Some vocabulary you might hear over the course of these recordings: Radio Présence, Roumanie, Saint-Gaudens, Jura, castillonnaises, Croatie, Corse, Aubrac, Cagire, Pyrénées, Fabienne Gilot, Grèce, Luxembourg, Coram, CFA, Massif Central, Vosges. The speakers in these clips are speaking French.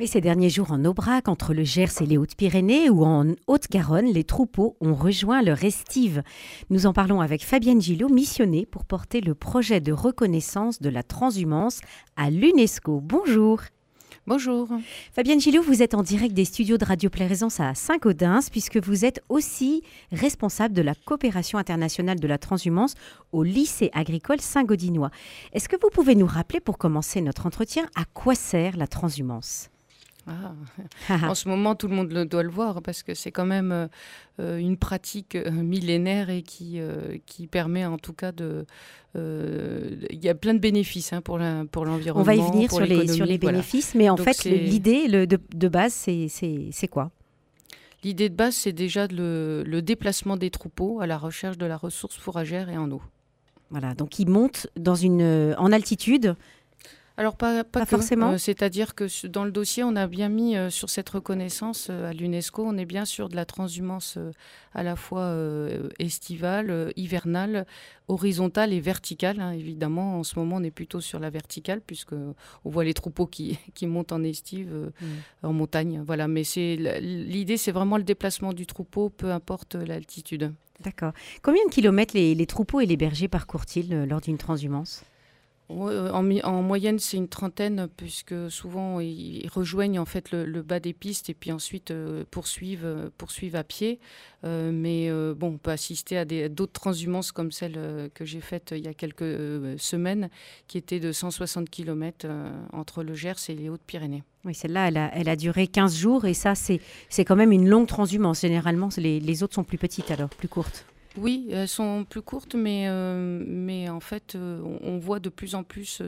Et ces derniers jours en Aubrac, entre le Gers et les Hautes-Pyrénées ou en Haute-Garonne, les troupeaux ont rejoint leur estive. Nous en parlons avec Fabienne Gilot, missionnée pour porter le projet de reconnaissance de la transhumance à l'UNESCO. Bonjour. Bonjour. Fabienne Gilot, vous êtes en direct des studios de Radio Présence à Saint-Gaudens, puisque vous êtes aussi responsable de la coopération internationale de la transhumance au lycée agricole saint-gaudinois. Est-ce que vous pouvez nous rappeler, pour commencer notre entretien, à quoi sert la transhumance ? En ce moment, tout le monde doit le voir parce que c'est quand même une pratique millénaire et qui permet en tout cas de... Il y a plein de bénéfices pour l'environnement. On va y venir sur les bénéfices, voilà. Mais en fait, l'idée de base, c'est quoi ? L'idée de base, c'est déjà le déplacement des troupeaux à la recherche de la ressource fourragère et en eau. Voilà, donc ils montent en altitude. Alors pas forcément. C'est-à-dire que dans le dossier, on a bien mis sur cette reconnaissance à l'UNESCO, on est bien sûr de la transhumance à la fois estivale, hivernale, horizontale et verticale. Hein, évidemment, en ce moment, on est plutôt sur la verticale puisque on voit les troupeaux qui montent en estive, en montagne. Voilà, mais l'idée, c'est vraiment le déplacement du troupeau, peu importe l'altitude. D'accord. Combien de kilomètres les troupeaux et les bergers parcourent-ils lors d'une transhumance ? En moyenne, c'est une trentaine, puisque souvent ils rejoignent en fait le bas des pistes et puis ensuite poursuivent à pied. Mais on peut assister à d'autres transhumances comme celle que j'ai faite il y a quelques semaines, qui était de 160 km entre le Gers et les Hautes-Pyrénées. Oui, celle-là, elle a duré 15 jours et ça, c'est quand même une longue transhumance. Généralement, les autres sont plus petites alors, plus courtes. Oui, elles sont plus courtes, mais en fait, on voit de plus en plus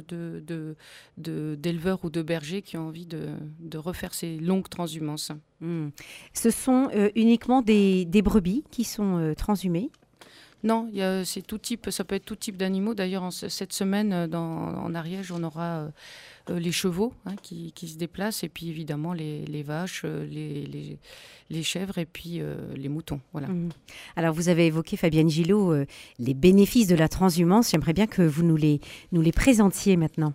d'éleveurs ou de bergers qui ont envie de refaire ces longues transhumances. Mmh. Ce sont uniquement des brebis qui sont transhumées ? Non, c'est tout type, ça peut être tout type d'animaux. D'ailleurs, cette semaine, en Ariège, on aura les chevaux qui se déplacent et puis évidemment les vaches, les chèvres et puis les moutons. Voilà. Mmh. Alors, vous avez évoqué, Fabienne Gilot, les bénéfices de la transhumance. J'aimerais bien que vous nous les présentiez maintenant.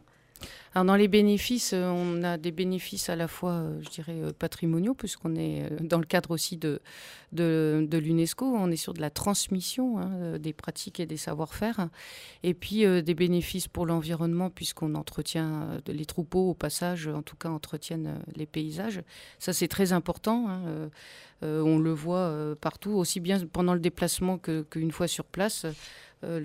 Alors dans les bénéfices, on a des bénéfices à la fois, je dirais, patrimoniaux, puisqu'on est dans le cadre aussi de l'UNESCO. On est sur de la transmission des pratiques et des savoir-faire. Et puis des bénéfices pour l'environnement, puisqu'on entretient les troupeaux, au passage, en tout cas, entretiennent les paysages. Ça, c'est très important. On le voit partout, aussi bien pendant le déplacement qu'une fois sur place.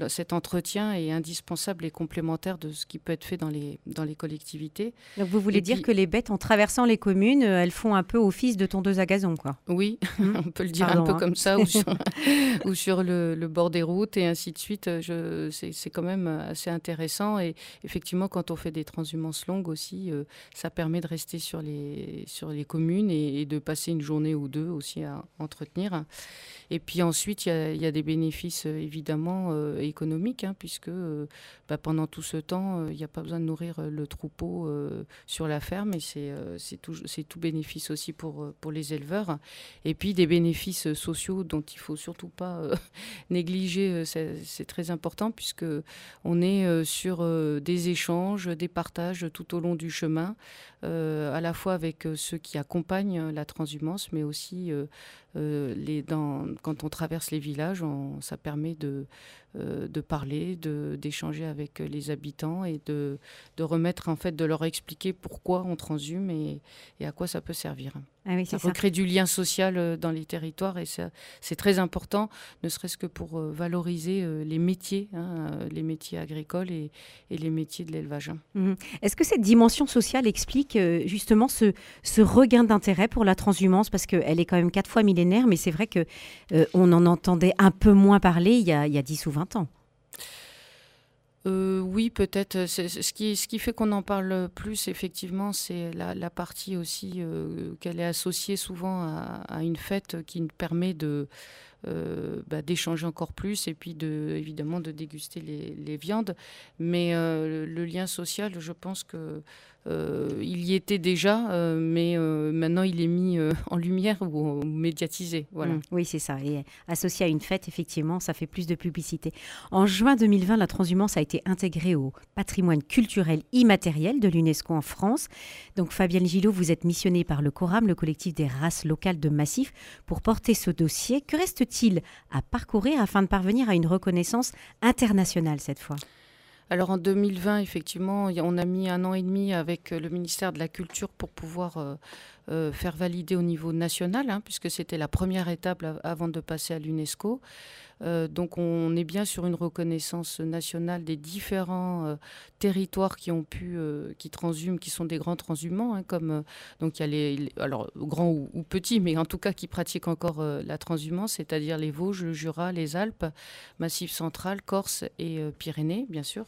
Cet entretien est indispensable et complémentaire de ce qui peut être fait dans les collectivités. Donc vous voulez dire que les bêtes, en traversant les communes, elles font un peu office de tondeuse à gazon, quoi. Oui, on peut le dire un peu comme ça, ou sur le bord des routes et ainsi de suite. C'est quand même assez intéressant. Et effectivement, quand on fait des transhumances longues aussi, ça permet de rester sur les communes et de passer une journée ou deux aussi à entretenir. Et puis ensuite, il y a des bénéfices évidemment économiques, puisque pendant tout ce temps, il n'y a pas besoin de nourrir le troupeau sur la ferme et c'est tout bénéfice aussi pour les éleveurs. Et puis des bénéfices sociaux dont il ne faut surtout pas négliger, c'est très important puisque on est sur des échanges, des partages tout au long du chemin, à la fois avec ceux qui accompagnent la transhumance, mais aussi quand on traverse les villages, ça permet de parler, d'échanger avec les habitants et de remettre, en fait, de leur expliquer pourquoi on transhume et à quoi ça peut servir. Ah oui, ça recrée du lien social dans les territoires et ça, c'est très important, ne serait-ce que pour valoriser les métiers agricoles et les métiers de l'élevage. Mmh. Est-ce que cette dimension sociale explique justement ce regain d'intérêt pour la transhumance? Parce qu'elle est quand même 4 fois millénaire, mais c'est vrai qu'on en entendait un peu moins parler il y a 10 ou 20 ans. Oui, peut-être. Ce qui fait qu'on en parle plus, effectivement, c'est la partie aussi qu'elle est associée souvent à une fête qui permet de d'échanger encore plus et puis évidemment de déguster les viandes. Mais le lien social, je pense que il y était déjà, mais maintenant il est mis en lumière ou médiatisé. Voilà. Oui, c'est ça. Et associé à une fête, effectivement, ça fait plus de publicité. En juin 2020, la transhumance a été intégrée au patrimoine culturel immatériel de l'UNESCO en France. Donc, Fabienne Gilot, vous êtes missionnée par le Coram, le collectif des races locales de Massif, pour porter ce dossier. Que reste-t-il à parcourir afin de parvenir à une reconnaissance internationale cette fois ? Alors en 2020, effectivement, on a mis 1 an et demi avec le ministère de la Culture pour pouvoir faire valider au niveau national, puisque c'était la première étape avant de passer à l'UNESCO. Donc on est bien sur une reconnaissance nationale des différents territoires qui ont pu, qui transhument, qui sont des grands transhumants, comme donc il y a alors grands ou petits, mais en tout cas qui pratiquent encore la transhumance, c'est-à-dire les Vosges, le Jura, les Alpes, Massif Central, Corse et Pyrénées, bien sûr.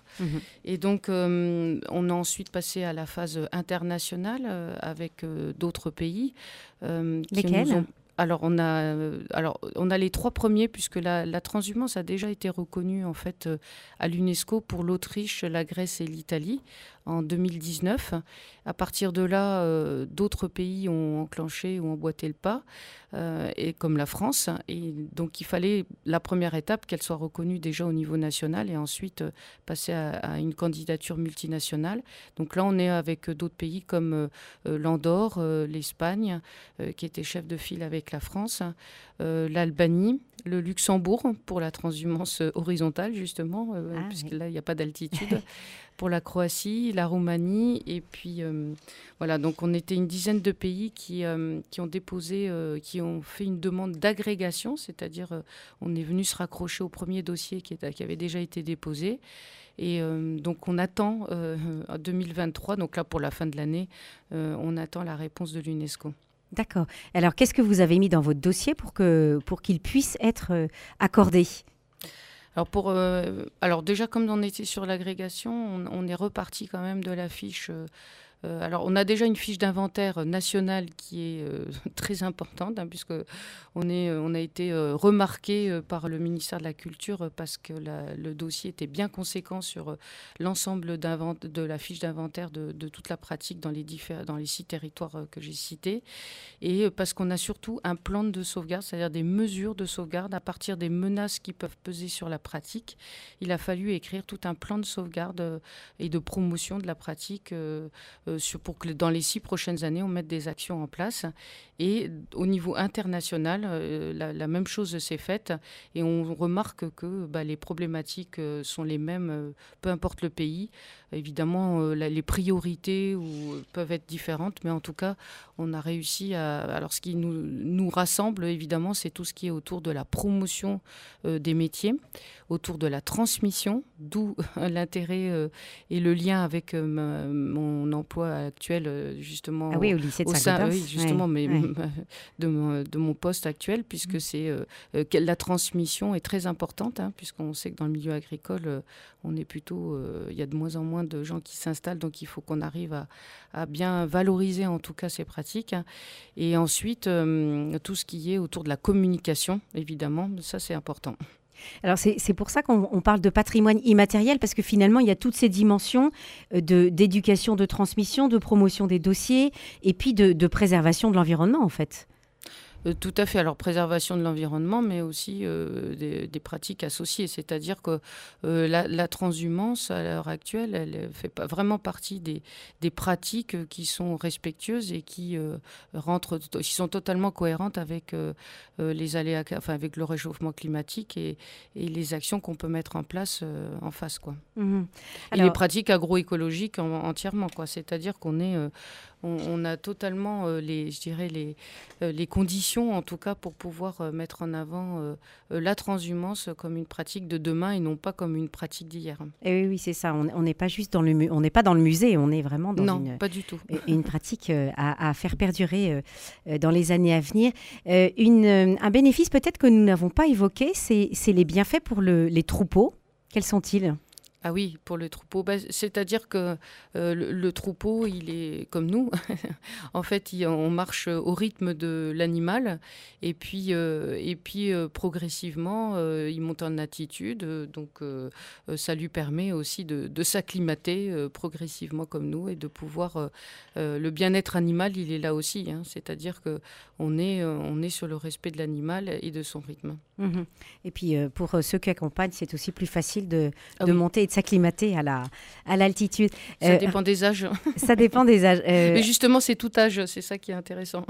Et donc, on a ensuite passé à la phase internationale avec d'autres pays. Lesquels ? Alors on a les 3 premiers, puisque la transhumance a déjà été reconnue en fait à l'UNESCO pour l'Autriche, la Grèce et l'Italie en 2019. À partir de là, d'autres pays ont enclenché ou emboîté le pas, et comme la France. Et donc il fallait, la première étape, qu'elle soit reconnue déjà au niveau national et ensuite passer à une candidature multinationale. Donc là, on est avec d'autres pays comme l'Andorre, l'Espagne, qui était chef de file avec la France, l'Albanie, le Luxembourg pour la transhumance horizontale justement, puisque là il n'y a pas d'altitude, pour la Croatie, la Roumanie et puis voilà, donc on était une dizaine de pays qui ont déposé, qui ont fait une demande d'agrégation, c'est-à-dire on est venu se raccrocher au premier dossier qui avait déjà été déposé. Et donc, on attend en 2023, donc là pour la fin de l'année, on attend la réponse de l'UNESCO. D'accord. Alors, qu'est-ce que vous avez mis dans votre dossier pour qu'il puisse être accordé ? Alors, alors déjà, comme on était sur l'agrégation, on est reparti quand même de la fiche. Alors, on a déjà une fiche d'inventaire nationale qui est très importante, puisque on a été remarqué par le ministère de la Culture parce que le dossier était bien conséquent sur l'ensemble de la fiche d'inventaire de toute la pratique dans les 6 territoires que j'ai cités, et parce qu'on a surtout un plan de sauvegarde, c'est-à-dire des mesures de sauvegarde à partir des menaces qui peuvent peser sur la pratique. Il a fallu écrire tout un plan de sauvegarde et de promotion de la pratique pour que dans les 6 prochaines années, on mette des actions en place. Et au niveau international, la même chose s'est faite. Et on remarque que les problématiques sont les mêmes, peu importe le pays. Évidemment, les priorités peuvent être différentes, mais en tout cas, on a réussi à... Alors, ce qui nous rassemble, évidemment, c'est tout ce qui est autour de la promotion des métiers, autour de la transmission, d'où l'intérêt et le lien avec mon emploi actuel, justement, au lycée de Saint-Gaudens, de mon poste actuel, puisque c'est la transmission est très importante, puisqu'on sait que dans le milieu agricole, on est plutôt, il y a de moins en moins de gens qui s'installent, donc il faut qu'on arrive à bien valoriser en tout cas ces pratiques. Et ensuite, tout ce qui est autour de la communication, évidemment, ça c'est important. Alors c'est pour ça qu'on parle de patrimoine immatériel, parce que finalement il y a toutes ces dimensions d'éducation, de transmission, de promotion des dossiers et puis de préservation de l'environnement en fait. Tout à fait. Alors, préservation de l'environnement, mais aussi des pratiques associées. C'est-à-dire que la transhumance, à l'heure actuelle, elle fait vraiment partie des pratiques qui sont respectueuses et qui sont totalement cohérentes avec les aléas, enfin avec le réchauffement climatique et les actions qu'on peut mettre en place en face, quoi. Alors... Et les pratiques agroécologiques entièrement, quoi. C'est-à-dire qu'on est... on a totalement, les conditions, en tout cas, pour pouvoir mettre en avant la transhumance comme une pratique de demain et non pas comme une pratique d'hier. Oui, c'est ça. On n'est pas juste on n'est pas dans le musée, on est vraiment dans une pratique à faire perdurer dans les années à venir. Un bénéfice peut-être que nous n'avons pas évoqué, c'est les bienfaits pour les troupeaux. Quels sont-ils ? Ah oui, pour le troupeau. Bah, c'est-à-dire que le troupeau, il est comme nous. En fait, on marche au rythme de l'animal. Et puis progressivement, il monte en altitude. Donc, ça lui permet aussi de s'acclimater progressivement comme nous et de pouvoir... le bien-être animal, il est là aussi. Hein, c'est-à-dire qu'on est sur le respect de l'animal et de son rythme. Mmh. Et puis, pour ceux qui accompagnent, c'est aussi plus facile de monter de s'acclimater à l'altitude. Ça dépend des âges. Ça dépend des âges. Mais justement, c'est tout âge, c'est ça qui est intéressant.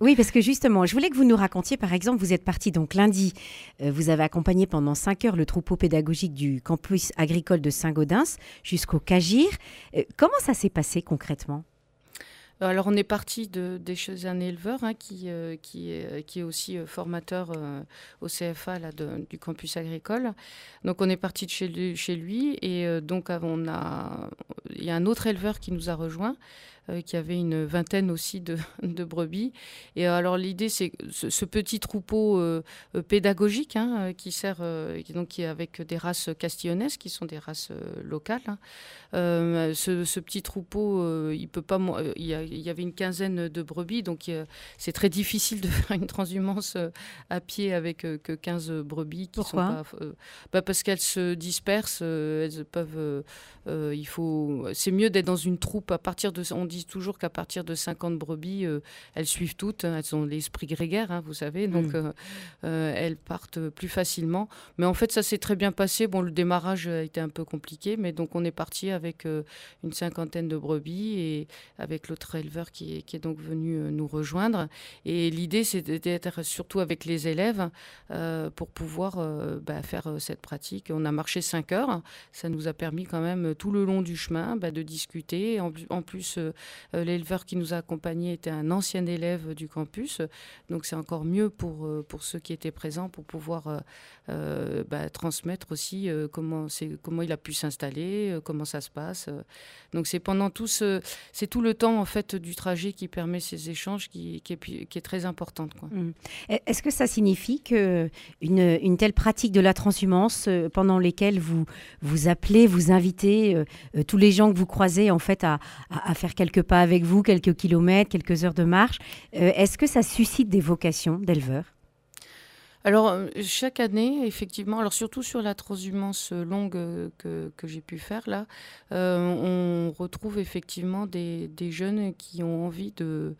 Oui, parce que justement, je voulais que vous nous racontiez, par exemple, vous êtes parti donc lundi, vous avez accompagné pendant 5 heures le troupeau pédagogique du campus agricole de Saint-Gaudens jusqu'au Cagire. Comment ça s'est passé concrètement ? Alors, on est parti chez un éleveur hein, qui est aussi formateur au CFA là, du campus agricole. Donc, on est parti de chez lui. Et donc, il y a un autre éleveur qui nous a rejoints, qui avait une vingtaine aussi de brebis. Et alors, l'idée, c'est ce petit troupeau pédagogique hein, qui sert, donc, qui est avec des races castillonnaises, qui sont des races locales. Hein. Ce petit troupeau, il peut pas... Il y avait une quinzaine de brebis, donc c'est très difficile de faire une transhumance à pied avec que 15 brebis. Pourquoi ? Parce qu'elles se dispersent, elles peuvent... c'est mieux d'être dans une troupe. On dit toujours qu'à partir de 50 brebis, elles suivent toutes. Hein, elles ont l'esprit grégaire, hein, vous savez, donc elles partent plus facilement. Mais en fait, ça s'est très bien passé. Bon, le démarrage a été un peu compliqué, mais donc on est parti avec une cinquantaine de brebis et avec l'autre éleveur qui est donc venu nous rejoindre. Et l'idée, c'est d'être surtout avec les élèves pour pouvoir faire cette pratique. On a marché 5 heures. Ça nous a permis quand même tout le long du chemin de discuter. En plus, l'éleveur qui nous a accompagnés était un ancien élève du campus. Donc, c'est encore mieux pour ceux qui étaient présents pour pouvoir transmettre aussi comment il a pu s'installer, comment ça se passe. Donc, c'est pendant c'est tout le temps en fait du trajet qui permet ces échanges qui est très importante quoi. Est-ce que ça signifie que une telle pratique de la transhumance pendant lesquelles vous appelez, vous invitez tous les gens que vous croisez en fait à faire quelques pas avec vous, quelques kilomètres, quelques heures de marche, est-ce que ça suscite des vocations d'éleveurs ? Alors, chaque année, effectivement, alors surtout sur la transhumance longue que j'ai pu faire, là, on retrouve effectivement des jeunes qui ont envie de...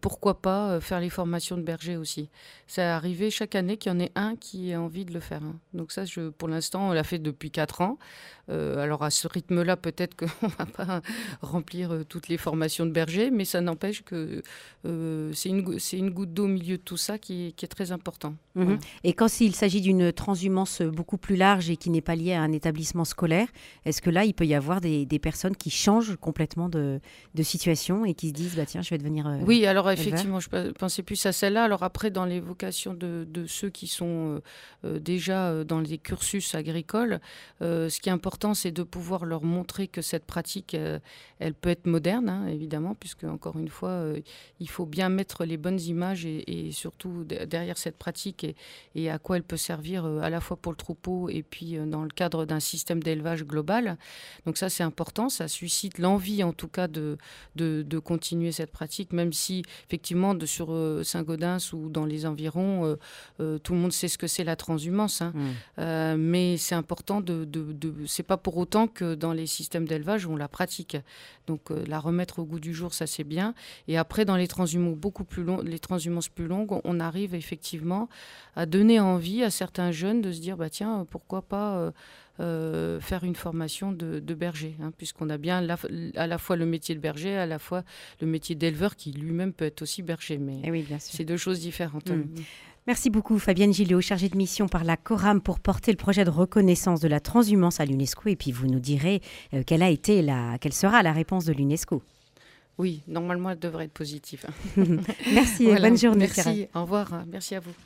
Pourquoi pas faire les formations de berger aussi. Ça arrivait chaque année qu'il y en ait un qui ait envie de le faire. Donc ça, pour l'instant, on l'a fait depuis 4 ans. Alors à ce rythme-là, peut-être qu'on ne va pas remplir toutes les formations de berger, mais ça n'empêche que c'est une goutte d'eau au milieu de tout ça qui est très important. Mmh. Voilà. Et quand il s'agit d'une transhumance beaucoup plus large et qui n'est pas liée à un établissement scolaire, est-ce que là, il peut y avoir des personnes qui changent complètement de situation et qui se disent « tiens, je vais devenir... » Oui, alors effectivement, je pensais plus à celle-là. Alors après, dans les vocations de ceux qui sont déjà dans les cursus agricoles, ce qui est important, c'est de pouvoir leur montrer que cette pratique, elle peut être moderne, hein, évidemment, puisque encore une fois, il faut bien mettre les bonnes images et surtout derrière cette pratique et à quoi elle peut servir à la fois pour le troupeau et puis dans le cadre d'un système d'élevage global. Donc ça, c'est important. Ça suscite l'envie, en tout cas, de continuer cette pratique, même si effectivement, sur Saint-Gaudens ou dans les environs, tout le monde sait ce que c'est la transhumance. Hein. Mais c'est important, c'est pas pour autant que dans les systèmes d'élevage, on la pratique. Donc la remettre au goût du jour, ça c'est bien. Et après, dans les transhumances plus longues, on arrive effectivement à donner envie à certains jeunes de se dire, tiens, pourquoi pas... faire une formation de berger, hein, puisqu'on a bien à la fois le métier de berger, à la fois le métier d'éleveur qui lui-même peut être aussi berger. Mais oui, bien sûr. C'est 2 choses différentes. Mmh. Merci beaucoup Fabienne Gilot, chargée de mission par la Coram pour porter le projet de reconnaissance de la transhumance à l'UNESCO. Et puis vous nous direz quelle sera la réponse de l'UNESCO. Oui, normalement elle devrait être positive. Merci, voilà. Bonne journée. Merci, au revoir, merci à vous.